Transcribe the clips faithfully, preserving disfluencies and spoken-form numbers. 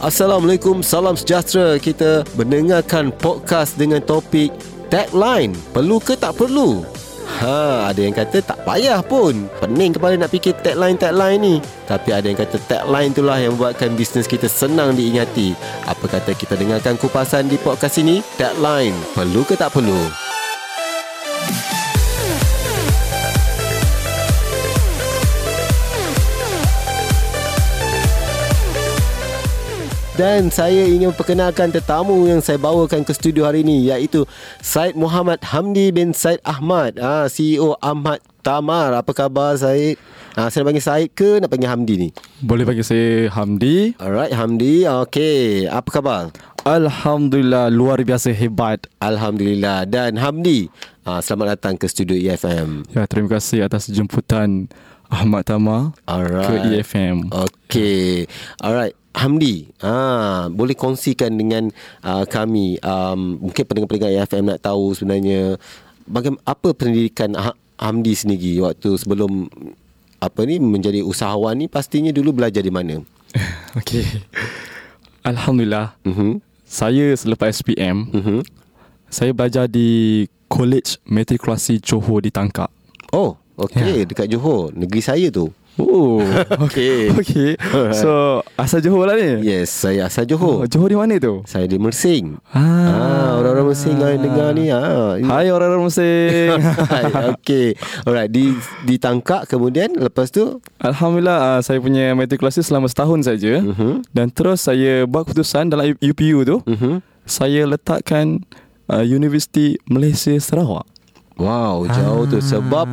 Assalamualaikum, salam sejahtera. Kita mendengarkan podcast dengan topik tagline, perlu ke tak perlu? Ha, ada yang kata tak payah pun, pening kepala nak fikir tagline-tagline ni. Tapi ada yang kata tagline itulah yang buatkan bisnes kita senang diingati. Apa kata kita dengarkan kupasan di podcast ini, tagline, perlu ke tak perlu? Dan saya ingin perkenalkan tetamu yang saya bawakan ke studio hari ini, iaitu Syed Muhammad Hamdi bin Syed Ahmad, ha, C E O Ahmad Tamar. Apa khabar, Syed? Ha, saya nak panggil Syed ke nak panggil Hamdi ni? Boleh panggil saya Hamdi. Alright, Hamdi. Okay, apa khabar? Alhamdulillah, luar biasa hebat. Alhamdulillah. Dan Hamdi, ha, selamat datang ke studio E F M. Ya, terima kasih atas jemputan Ahmad Tamar Alright. ke E F M. Okay, alright. Hamdi, ah, boleh kongsikan dengan uh, kami, um, mungkin pendengar-pendengar E F M nak tahu sebenarnya bagaimana, apa pendidikan ha- Hamdi sendiri waktu sebelum apa ni menjadi usahawan ni, pastinya dulu belajar di mana? Okey. Alhamdulillah. Uh-huh. Saya selepas S P M, uh-huh. saya belajar di Kolej Matrikulasi Johor di Tangkak. Oh, okey, yeah. Dekat Johor, negeri saya tu. Oh, okey. Okey. So, asal Johor lah ni? Yes, saya asal Johor. Oh, Johor di mana tu? Saya di Mersing. Ah, ah orang-orang Mersing ah. yang dengar ni. Ah. Hai orang-orang Mersing. Okey. Alright, di ditangkap kemudian lepas tu alhamdulillah saya punya matrikulasi selama setahun saja. Uh-huh. Dan terus saya buat keputusan dalam U P U tu. Uh-huh. Saya letakkan uh, Universiti Malaysia Sarawak. Wow, jauh ah. tu sebab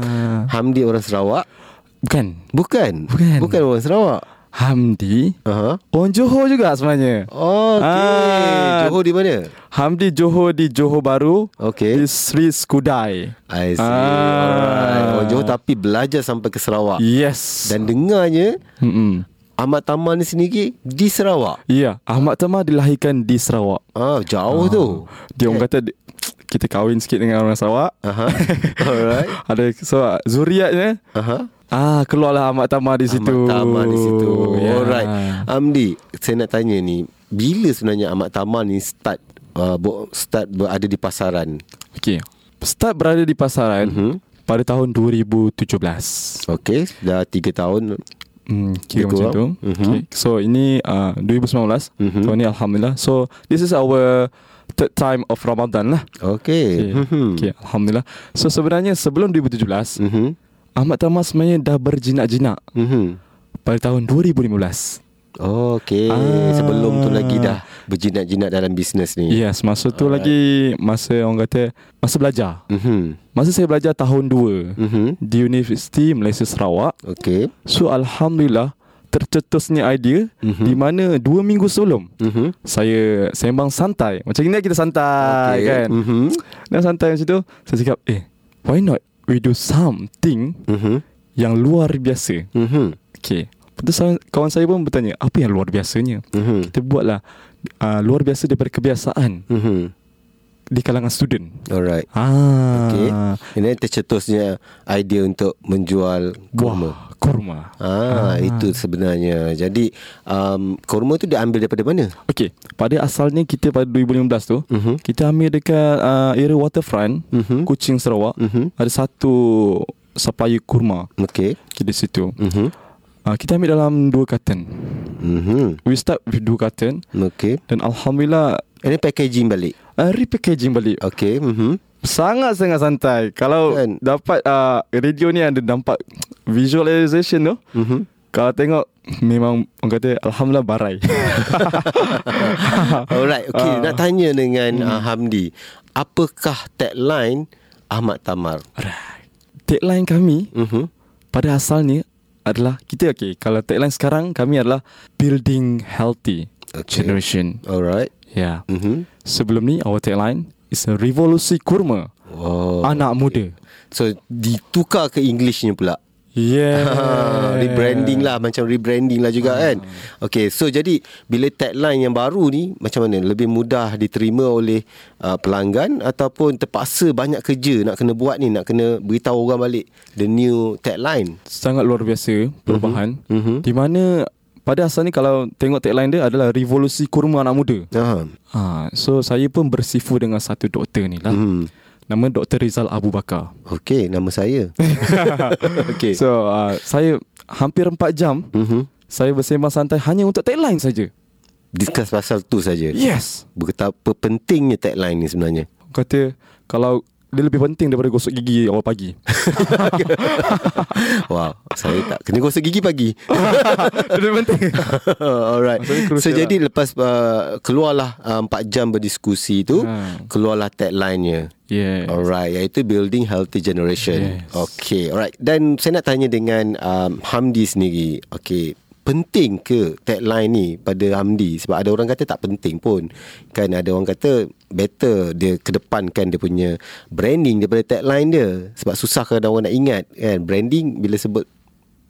Hamdi orang Sarawak. Bukan. Bukan. Bukan. Bukan orang Sarawak. Hamdi, uh-huh. orang Johor juga sebenarnya. Oh, okey. Ah, Johor di mana? Hamdi Johor di Johor Baru. Okey. Di Sri Skudai. I see. Ah. Orang Johor tapi belajar sampai ke Sarawak. Yes. Dan dengarnya, mm-mm. Ahmad Tamar ni sendiri di Sarawak. Ya, Ahmad Tamar dilahirkan di Sarawak. Ah, jauh ah. tu. Dia orang okay. kata kita kahwin sikit dengan orang Sarawak. Uh-huh. Alright. Ada so zuriatnya. Aha. Uh-huh. Ah, keluarlah Ahmad Tamar di situ. Ahmad Tamar di situ. Yeah. Alright. Hamdi, saya nak tanya ni, bila sebenarnya Ahmad Tamar ni start uh, start berada di pasaran? Okey. Start berada di pasaran mm-hmm. pada tahun dua ribu tujuh belas. Okey, dah tiga tahun. Hmm, kira macam tu. Mm-hmm. Okay. So ini uh, dua ribu sembilan belas. Mm-hmm. So ni alhamdulillah. So this is our third time of Ramadan lah. Okey. Okey, mm-hmm. okay, alhamdulillah. So sebenarnya sebelum dua ribu tujuh belas, mm-hmm. Ahmad Tamar sebenarnya dah berjinak-jinak mm-hmm. pada tahun dua ribu lima belas. Oh, okay. Ah. Sebelum tu lagi dah berjinak-jinak dalam bisnes ni. Yes, masa tu Alright. lagi masa orang kata masa belajar. Mm-hmm. Masa saya belajar tahun dua mm-hmm. di Universiti Malaysia Sarawak. Okay. So alhamdulillah tercetusnya idea mm-hmm. di mana dua minggu sebelum mm-hmm. saya sembang santai. Macam ni kita santai okay. kan. Mm-hmm. Dan santai macam tu saya cakap, eh, why not? We do something mm-hmm. yang luar biasa. Mm-hmm. Okay. Lepas kawan saya pun bertanya, apa yang luar biasanya? Mm-hmm. Kita buatlah uh, luar biasa daripada kebiasaan mm-hmm. di kalangan student. Alright. Ah. Okay. Ini tercetusnya idea untuk menjual kurma. Wah, kurma. Ah, ah. Itu sebenarnya. Jadi um, kurma tu diambil daripada mana? Okay. Pada asalnya kita pada dua ribu lima belas tu mm-hmm. kita ambil dekat uh, area waterfront mm-hmm. Kuching Sarawak mm-hmm. ada satu supplier kurma. Okay. Di situ mm-hmm. uh, kita ambil dalam dua carton mm-hmm. we start with dua carton. Okay. Dan alhamdulillah ini packaging balik uh, repackaging balik. Okay. Mm-hmm. Sangat-sangat santai. Kalau kan. Dapat uh, radio ni ada dampak visualization tu mm-hmm. kalau tengok memang orang kata alhamdulillah barai. Alright, okay. Uh, nak tanya dengan uh, Hamdi, apakah tagline Ahmad Tamar? Alright. Tagline kami uh-huh. pada asalnya adalah kita okay, kalau tagline sekarang kami adalah building healthy okay. generation. Alright. Ya. Yeah. Uh-huh. Sebelum ni our tagline is a revolusi kurma. Oh, anak okay. muda. So ditukar ke Englishnya pula. Yeah. Rebranding lah. Macam rebranding lah juga kan. Okay, so jadi bila tagline yang baru ni macam mana? Lebih mudah diterima oleh uh, pelanggan ataupun terpaksa banyak kerja nak kena buat ni, nak kena beritahu orang balik the new tagline? Sangat luar biasa perubahan. Uh-huh. Uh-huh. Di mana pada asal ni kalau tengok tagline dia adalah revolusi kurma anak muda. Uh-huh. Ha, so saya pun bersifu dengan satu doktor ni lah. Hmm. Nama Doktor Rizal Abu Bakar. Okey, nama saya. Okey. So uh, saya hampir empat jam uh-huh. saya bersembang santai hanya untuk tagline saja. Discuss pasal tu saja. Yes. Betapa pentingnya tagline ni sebenarnya. Kata kalau dia lebih penting daripada gosok gigi awal pagi. Wow, saya tak kena gosok gigi pagi. Lebih penting. Alright. So jadi lah. lepas uh, keluarlah uh, empat jam berdiskusi tu, hmm. keluarlah tagline-nya. Yes. Alright, iaitu building healthy generation. Yes. Okay, alright. Dan saya nak tanya dengan um, Hamdi sendiri. Okay, penting ke tagline ni pada Hamdi? Sebab ada orang kata tak penting pun. Kan ada orang kata better dia kedepankan dia punya branding daripada tagline dia. Sebab susah kadang orang nak ingat kan. Branding, bila sebut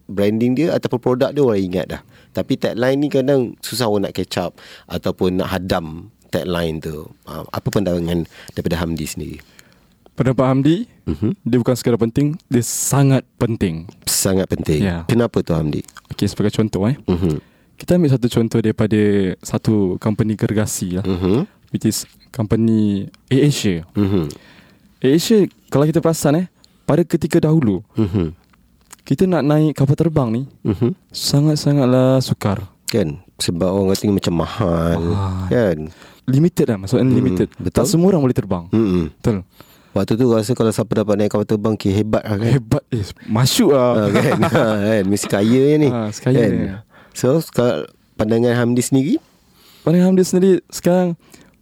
branding dia ataupun produk dia orang ingat dah. Tapi tagline ni kadang susah orang nak catch up ataupun nak hadam tagline tu. Apa pandangan daripada Hamdi sendiri? Pendapat Hamdi, uh-huh. dia bukan sekadar penting, dia sangat penting. Sangat penting. Yeah. Kenapa tu Hamdi? Okay, sebagai contoh eh. Uh-huh. Kita ambil satu contoh daripada satu company gergasi lah. Uh-huh. Which is company AirAsia. Uh-huh. AirAsia, kalau kita perasan eh, pada ketika dahulu, uh-huh. kita nak naik kapal terbang ni, uh-huh. sangat-sangatlah sukar. Kan? Sebab orang kata macam mahal. Ah. Kan? Limited lah, maksudnya limited. Mm-hmm. Betul? Tak semua orang boleh terbang. Mm-hmm. Betul. Waktu tu rasa kalau siapa dapat naik kapal terbang, okay, hebat lah kan. Hebat, eh, masuk lah. Ha, kan? Ha, kan? Mesti kaya je ni. Ha, sekaya kan? Ni. So, sekarang, pandangan Hamdi sendiri? Pandangan Hamdi sendiri sekarang,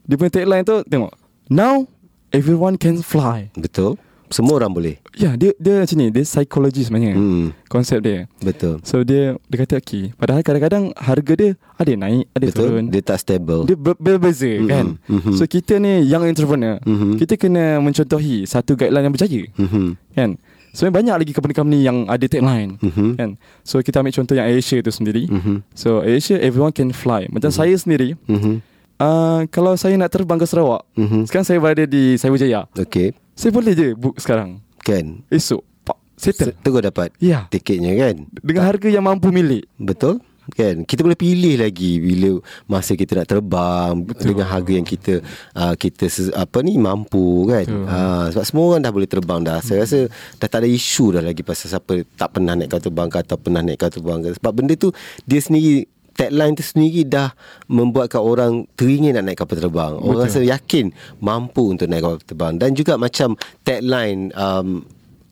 dia punya tagline tu, tengok. Now, everyone can fly. Betul. Semua orang boleh. Ya, dia dia macam ni. Dia psikologi sebenarnya. Hmm. Konsep dia. Betul. So, dia dia kata, okay. Padahal kadang-kadang harga dia ada naik, ada betul. Turun. Dia tak stable. Dia berbeza, mm-hmm. kan? Mm-hmm. So, kita ni young entrepreneur. Mm-hmm. Kita kena mencontohi satu guideline yang berjaya. Mm-hmm. Kan? Sebenarnya banyak lagi company-company yang ada tagline. Mm-hmm. Kan? So, kita ambil contoh yang AirAsia tu sendiri. Mm-hmm. So, AirAsia, everyone can fly. Macam mm-hmm. saya sendiri, mm-hmm. uh, kalau saya nak terbang ke Sarawak, mm-hmm. sekarang saya berada di Cyberjaya. Okay. Saya boleh je book sekarang. Kan? Esok pak, settle. Terus dapat ya. Tiketnya kan? Dengan tak. Harga yang mampu milik. Betul? Kan? Kita boleh pilih lagi bila masa kita nak terbang. Betul. Dengan harga yang kita uh, kita apa ni mampu kan? Uh, sebab semua orang dah boleh terbang dah. Saya rasa dah tak ada isu dah lagi pasal siapa tak pernah naik kapal terbang ke atau pernah naik kapal terbang ke. Sebab benda tu dia sendiri, tagline tu sendiri dah membuatkan orang teringin nak naik kapal terbang. Orang betul. Rasa yakin mampu untuk naik kapal terbang. Dan juga macam tagline um,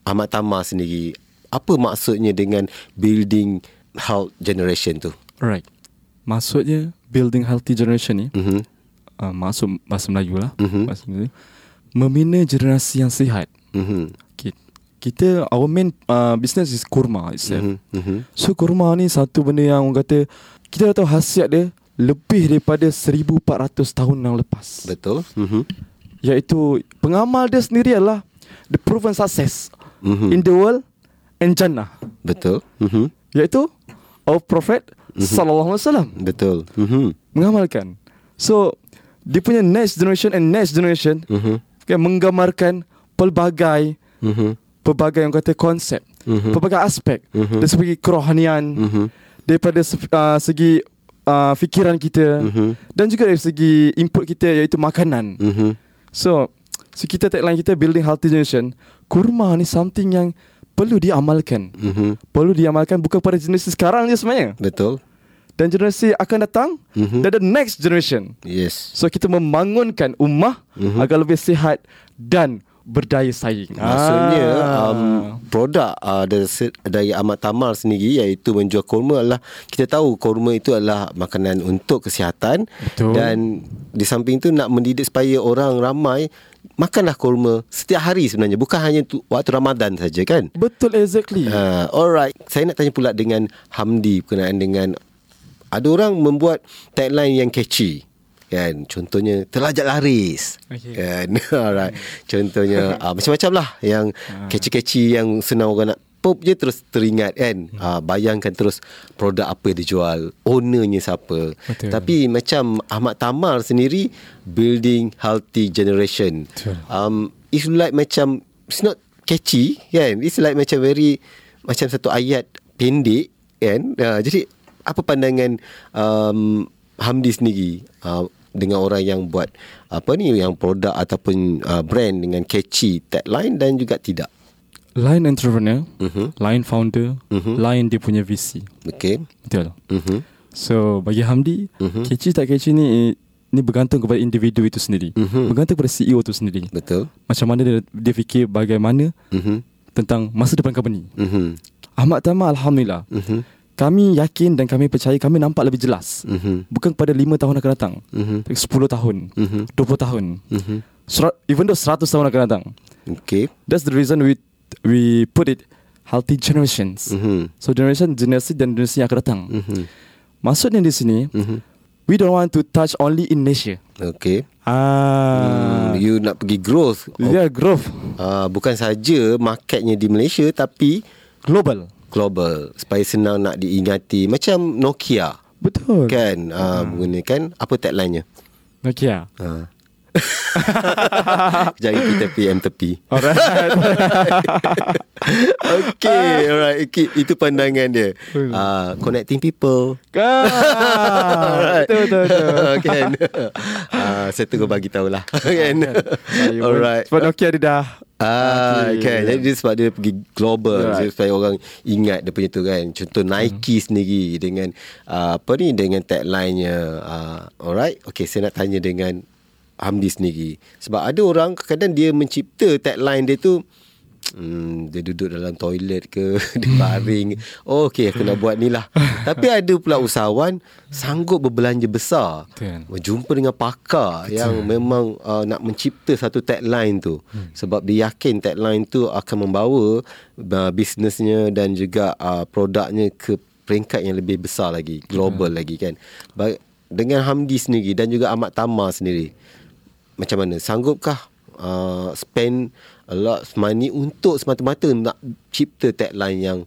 Ahmad Tamar sendiri, apa maksudnya dengan building health generation tu? Alright. Maksudnya building healthy generation ni, mm-hmm. uh, maksud bahasa Melayu lah, mm-hmm. bahasa Melayu, membina generasi yang sihat. Mm-hmm. Okay. Kita, our main uh, business is kurma itself. Mm-hmm. So kurma ni satu benda yang orang kata kita dah tahu khasiat dia lebih daripada seribu empat ratus tahun yang lepas. Betul. Mm-hmm. Iaitu pengamal dia sendiri adalah the proven success mm-hmm. in the world and Jannah. Betul. Mm-hmm. Iaitu our Prophet mm-hmm. Sallallahu Alaihi Wasallam. Betul. Mm-hmm. Mengamalkan. So, dia punya next generation and next generation mm-hmm. kan, menggambarkan pelbagai mm-hmm. pelbagai yang kata konsep, mm-hmm. pelbagai aspek mm-hmm. dari segi kerohanian, mm-hmm. daripada uh, segi uh, fikiran kita mm-hmm. dan juga dari segi input kita iaitu makanan. Mm-hmm. So, so kita tagline kita building healthy generation. Kurma ni something yang perlu diamalkan. Mm-hmm. Perlu diamalkan bukan pada generasi sekarang je sebenarnya. Betul. Dan generasi akan datang mm-hmm. dan the next generation. Yes. So kita membangunkan ummah mm-hmm. agar lebih sihat dan berdaya saing. Maksudnya ah. um, produk uh, dari, dari Ahmad Tamar sendiri iaitu menjual kurma adalah, kita tahu kurma itu adalah makanan untuk kesihatan. Betul. Dan di samping itu nak mendidik supaya orang ramai makanlah kurma setiap hari sebenarnya, bukan hanya tu, waktu Ramadan saja kan. Betul, exactly. uh, Alright, saya nak tanya pula dengan Hamdi berkenaan dengan ada orang membuat tagline yang catchy. Kan? Contohnya terlajak laris. Okay. Kan? Alright. Contohnya uh, macam-macam lah yang keci-keci yang senang orang nak pop je terus teringat kan. Uh, bayangkan terus produk apa dia jual, ownernya siapa. Betul. Tapi macam Ahmad Tamar sendiri building healthy generation. Um, it's like macam it's not catchy kan. It's like macam very macam satu ayat pendek kan. Uh, jadi apa pandangan um, Hamdi sendiri uh, dengan orang yang buat apa ni, yang produk ataupun uh, brand dengan catchy tagline dan juga tidak? Line entrepreneur, uh-huh. line founder, uh-huh. line dia punya V C. Okay. Betul. Uh-huh. So bagi Hamdi, uh-huh. catchy tak catchy ni ni bergantung kepada individu itu sendiri. Uh-huh. Bergantung kepada C E O itu sendiri. Betul. Macam mana dia, dia fikir bagaimana uh-huh. tentang masa depan company. Uh-huh. Ahmad Tamar, alhamdulillah. Uh-huh. Kami yakin dan kami percaya, kami nampak lebih jelas. Uh-huh. Bukan kepada lima tahun akan datang. Uh-huh. sepuluh tahun, uh-huh. dua puluh tahun. Uh-huh. Surat, even though seratus tahun akan datang. Okay. That's the reason we we put it healthy generations. Mm-hmm. So generation generasi dan generasi yang akan datang. Mm-hmm. Maksudnya di sini, mm-hmm. we don't want to touch only in Malaysia. Okay. Ah, hmm, you nak pergi growth. Yeah, growth. Ah, bukan saja marketnya di Malaysia tapi global. Global. Supaya senang nak diingati. Macam Nokia. Betul. Kan? Ah, hmm. menggunakan apa tagline-nya? Nokia. Ah. Jangan kita P M tepi. Alright. Okay, alright. Okay. Itu pandangan dia. Uh, connecting people. Alright. Betul, betul. Kan. Ah, saya tunggu bagi tahulah. Kan. Alright. Sebab Nokia dia dah Ah, okay. okay. Jadi dia sebab dia pergi global, right. supaya orang ingat dia punya tu kan. Contoh Nike hmm. sendiri dengan uh, apa ni, dengan tagline-nya. Uh, alright. Okay, saya nak tanya dengan Hamdi sendiri, sebab ada orang kadang dia mencipta tagline dia tu, hmm, dia duduk dalam toilet ke, dia baring, oh, okay aku nak buat ni lah. Tapi ada pula usahawan sanggup berbelanja besar, berjumpa dengan pakar Betul. yang memang uh, nak mencipta satu tagline tu, hmm. sebab dia yakin tagline tu akan membawa uh, bisnesnya dan juga uh, produknya ke peringkat yang lebih besar lagi, global hmm. lagi kan. Ba- dengan Hamdi sendiri dan juga Ahmad Tamar sendiri, macam mana? Sanggupkah uh, spend a lot of money untuk semata-mata nak cipta tagline yang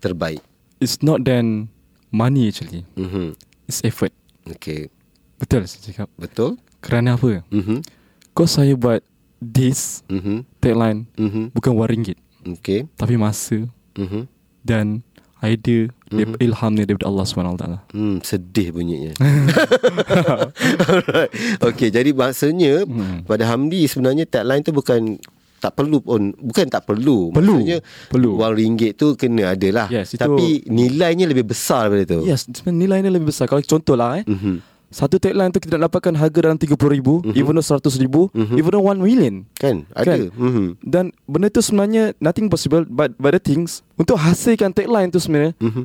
terbaik? It's not then money actually. Mm-hmm. It's effort. Okay. Betul saya cakap. Betul. Kerana apa? Mm-hmm. Kos saya buat this mm-hmm. tagline mm-hmm. bukan one ringgit. Okay. Tapi masa mm-hmm. dan idea mm-hmm. ilham ni daripada Allah subhanahu wa taala. Hmm, sedih bunyinya. Alright. Okay, jadi maksudnya mm. pada Hamdi sebenarnya tagline tu bukan tak perlu pun, bukan tak perlu. perlu. Maksudnya perlu. one ringgit tu kena ada lah. Yes, itu... Tapi nilainya lebih besar daripada tu. Yes, nilainya lebih besar. Kalau contohlah eh. Mm-hmm. Satu tagline tu kita nak dapatkan harga dalam tiga puluh ribu, mm-hmm. even though seratus ribu, mm-hmm. even though one million. Kan, ada kan? Mm-hmm. Dan benda tu sebenarnya nothing possible but, but the things. Untuk hasilkan tagline tu sebenarnya mm-hmm.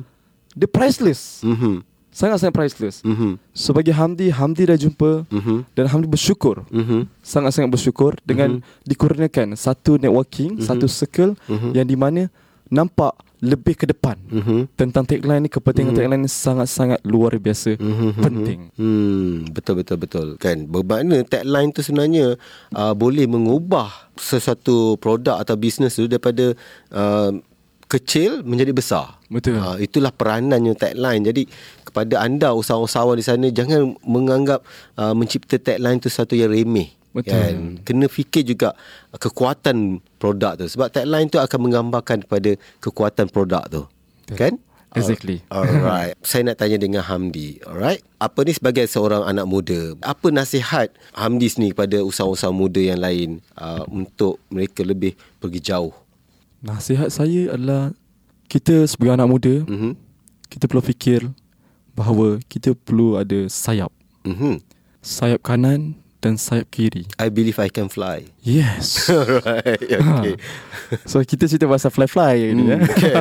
dia priceless, mm-hmm. sangat-sangat priceless. Mm-hmm. So bagi Hamdi, Hamdi dah jumpa mm-hmm. dan Hamdi bersyukur, mm-hmm. sangat-sangat bersyukur dengan mm-hmm. dikurniakan satu networking, mm-hmm. satu circle mm-hmm. yang di mana nampak lebih ke depan mm-hmm. tentang tagline ni, kepentingan mm-hmm. tagline ni sangat-sangat luar biasa mm-hmm. penting. Hmm, betul-betul betul kan. Bermakna tagline tu sebenarnya uh, boleh mengubah sesuatu produk atau bisnes tu daripada uh, kecil menjadi besar. Betul. Uh, itulah peranannya tagline. Jadi kepada anda usahawan-usahawan di sana, jangan menganggap uh, mencipta tagline tu satu yang remeh. Betul. Kan? Kena fikir juga kekuatan produk tu, sebab tagline tu akan menggambarkan pada kekuatan produk tu. Betul. Kan? Exactly. Alright. Saya nak tanya dengan Hamdi. Alright. Apa ni, sebagai seorang anak muda, apa nasihat Hamdi sini kepada usahawan-usahawan muda yang lain uh, untuk mereka lebih pergi jauh? Nasihat saya adalah kita sebagai anak muda, mm-hmm. kita perlu fikir bahawa kita perlu ada sayap. Mm-hmm. Sayap kanan dan sayap kiri. I believe I can fly. Yes. Alright. Okay. Ha. So kita cerita pasal fly-fly mm, ni, ya? Okay.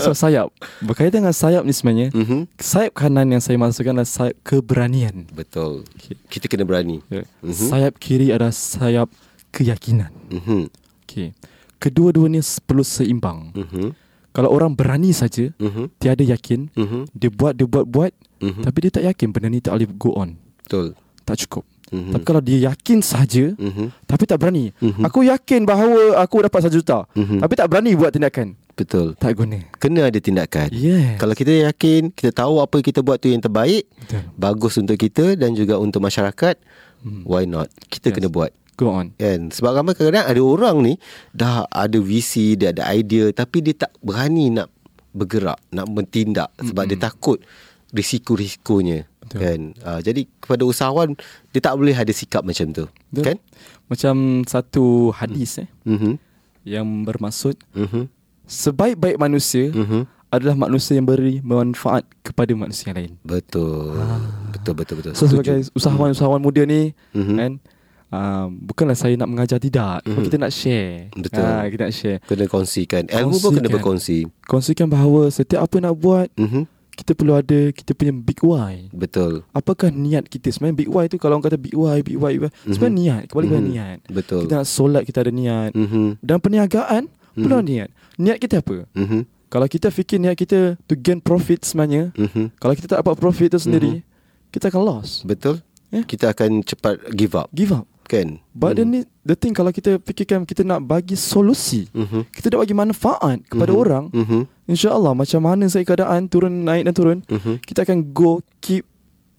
So sayap, berkaitan dengan sayap ni sebenarnya mm-hmm. sayap kanan yang saya masukkan adalah sayap keberanian. Betul. Okay. Kita kena berani. Yeah. Mm-hmm. Sayap kiri adalah sayap keyakinan. Mm-hmm. Okay. Kedua-duanya perlu seimbang. Mm-hmm. Kalau orang berani saja mm-hmm. tiada yakin mm-hmm. dia buat, dia buat-buat mm-hmm. tapi dia tak yakin benda ni tak boleh go on. Betul. Tak cukup. Mm-hmm. Tapi kalau dia yakin sahaja mm-hmm. tapi tak berani mm-hmm. aku yakin bahawa aku dapat satu juta mm-hmm. tapi tak berani buat tindakan. Betul. Tak guna. Kena ada tindakan. Yes. Kalau kita yakin, kita tahu apa kita buat tu yang terbaik. Betul. Bagus untuk kita dan juga untuk masyarakat mm. why not? Kita yes. kena buat. Go on. And sebab ramai kadang-kadang ada orang ni dah ada visi, dia ada idea tapi dia tak berani nak bergerak, nak bertindak sebab mm-hmm. dia takut risiko-risikonya. Betul. Kan? Uh, jadi kepada usahawan, dia tak boleh ada sikap macam tu. Betul. Kan? Macam satu hadis eh, mm-hmm. yang bermaksud mm-hmm. sebaik-baik manusia mm-hmm. adalah manusia yang beri manfaat kepada manusia yang lain. Betul. Ah. Betul, betul, betul. So, sebagai usahawan-usahawan muda ni mm-hmm. kan, Uh, bukanlah saya nak mengajar, tidak. Mm. Kita nak share. Betul. Ha, kita nak share. Kena kongsikan. Ilmu pun kena berkongsi. Kongsikan bahawa setiap apa nak buat, mm-hmm. kita perlu ada kita punya big why. Betul. Apakah niat kita? Sebenarnya big why tu, kalau orang kata big why, big why, big why. Mm-hmm. Sebenarnya niat. Kembali kepada mm-hmm. niat. Betul. Kita nak solat, kita ada niat. Mm-hmm. Dan perniagaan, mm-hmm. perlu ada niat. Niat kita apa? Mm-hmm. Kalau kita fikir niat kita to gain profit sebenarnya, mm-hmm. kalau kita tak dapat profit tu sendiri, mm-hmm. kita akan lost. Betul. Yeah? Kita akan cepat give up. Give up. Kan? But mm-hmm. then the thing, kalau kita fikirkan kita nak bagi solusi, mm-hmm. kita nak bagi manfaat kepada mm-hmm. orang, mm-hmm. insya-Allah macam mana saya keadaan turun naik dan turun, mm-hmm. kita akan go keep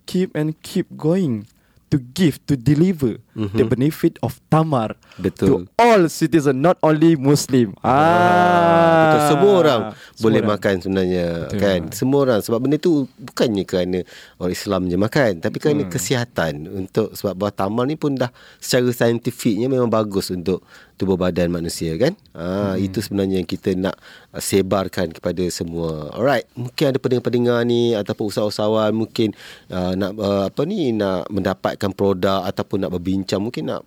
keep and keep going to give, to deliver mm-hmm. the benefit of Tamar. Betul. To all citizens, not only Muslim. Ah, ah betul. Semua orang semua boleh orang. makan sebenarnya. Betul. Kan? Semua orang. Sebab benda tu bukannya kerana orang Islam je makan, tapi kerana hmm. kesihatan. Untuk sebab bahawa Tamar ni pun dah secara saintifiknya memang bagus untuk tubuh badan manusia, kan? Ah, hmm. Itu sebenarnya yang kita nak sebarkan kepada semua. Alright. Mungkin ada pendengar-pendengar ni ataupun usahawan mungkin uh, nak uh, apa ni nak mendapatkan produk ataupun nak berbincang, mungkin nak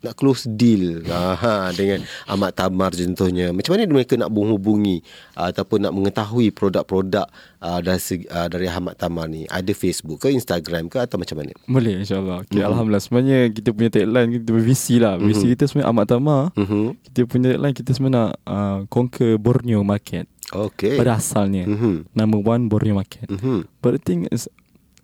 nak close deal ha, dengan Ahmad Tamar contohnya. Macam mana mereka nak menghubungi ataupun nak mengetahui produk-produk uh, dari uh, dari Ahmad Tamar ni? Ada Facebook ke, Instagram ke, atau macam mana? Boleh, insyaAllah. Okay, mm-hmm. Alhamdulillah. Sebenarnya kita punya tagline, kita bervisi lah. Visi mm-hmm. kita sebenarnya Ahmad Tamar. Mm-hmm. Kita punya tagline, kita sebenarnya nak uh, conquer Borneo Market. Okay. Pada asalnya. Mm-hmm. Number one, Borneo Market. Mm-hmm. But the thing is,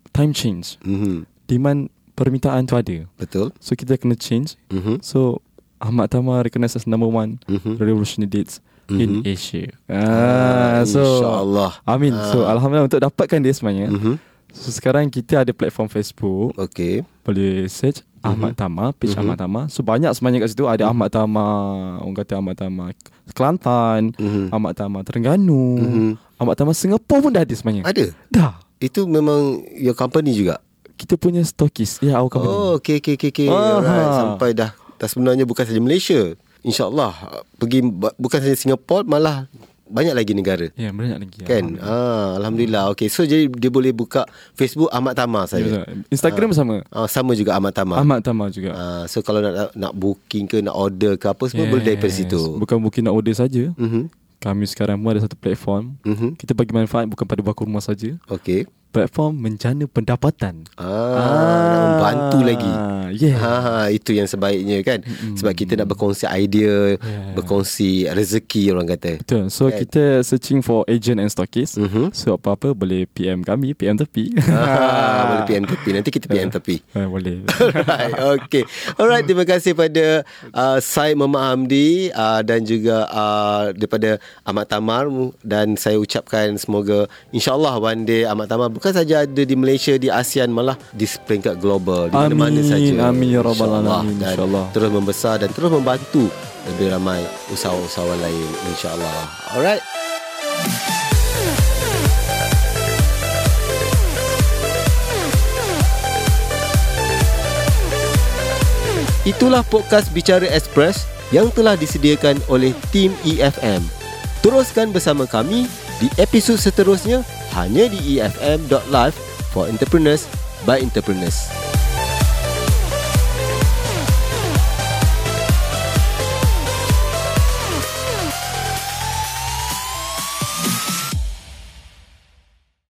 time change. Mm-hmm. Demand, permintaan tu ada. Betul. So kita kena change. Mm-hmm. So Ahmad Tamar recognized as number one mm-hmm. revolutionary dates mm-hmm. in Asia. Ah, ah, so insya-Allah. Amin. Ah. So alhamdulillah untuk dapatkan dia sebenarnya. Mm-hmm. So sekarang kita ada platform Facebook. Okay. Boleh search mm-hmm. Ahmad Tamar, page mm-hmm. Ahmad Tamar. So banyak sebenarnya kat situ ada mm-hmm. Ahmad Tamar, orang kata Ahmad Tamar Kelantan, mm-hmm. Ahmad Tamar Terengganu, mm-hmm. Ahmad Tamar Singapura pun dah ada sebenarnya. Ada. Dah. Itu memang your company juga. Kita punya stokis. Ya, awak kembali. Oh, okay, okay, okay, okay. Ah, right. Sampai dah. Dah sebenarnya bukan saja Malaysia. InsyaAllah. Pergi bukan saja Singapura, malah banyak lagi negara. Ya, banyak lagi. Kan? Alhamdulillah. Ah, Alhamdulillah. Okay, so jadi dia boleh buka Facebook Ahmad Tamar saja. Ya, Instagram ah, sama. Ah, sama juga Ahmad Tamar. Ahmad Tamar juga. Ah, so kalau nak nak booking ke, nak order ke apa, semua yes. boleh daripada situ. Bukan booking, nak order saja. Mhm. Kami sekarang pun ada satu platform. Mm-hmm. Kita bagi manfaat bukan pada bakul rumah saja. Okey. Platform menjana pendapatan. Ah, ah, nak membantu lagi. Yeah. Ha, itu yang sebaiknya kan. Mm-hmm. Sebab kita nak berkongsi idea, yeah. berkongsi rezeki orang kata. Betul. So right. kita searching for agent and stockist. Mm-hmm. So apa-apa boleh P M kami, P M tepi. Ah, boleh P M tepi. Nanti kita P M tepi. Ah, boleh. Alright. Okey. Alright, terima kasih pada uh, Syed Muhammad Hamdi uh, dan juga uh, daripada Ahmad Tamar, dan saya ucapkan semoga insya-Allah one day Ahmad Tamar bukan saja ada di Malaysia, di ASEAN, malah di peringkat global, di mana-mana saja. Amin ya rabbal alamin. InsyaAllah terus membesar dan terus membantu lebih ramai usahawan-usahawan lain, insyaAllah. Alright. Itulah podcast Bicara Express yang telah disediakan oleh tim E F M. Teruskan bersama kami di episod seterusnya hanya di E F M dot live for entrepreneurs by entrepreneurs.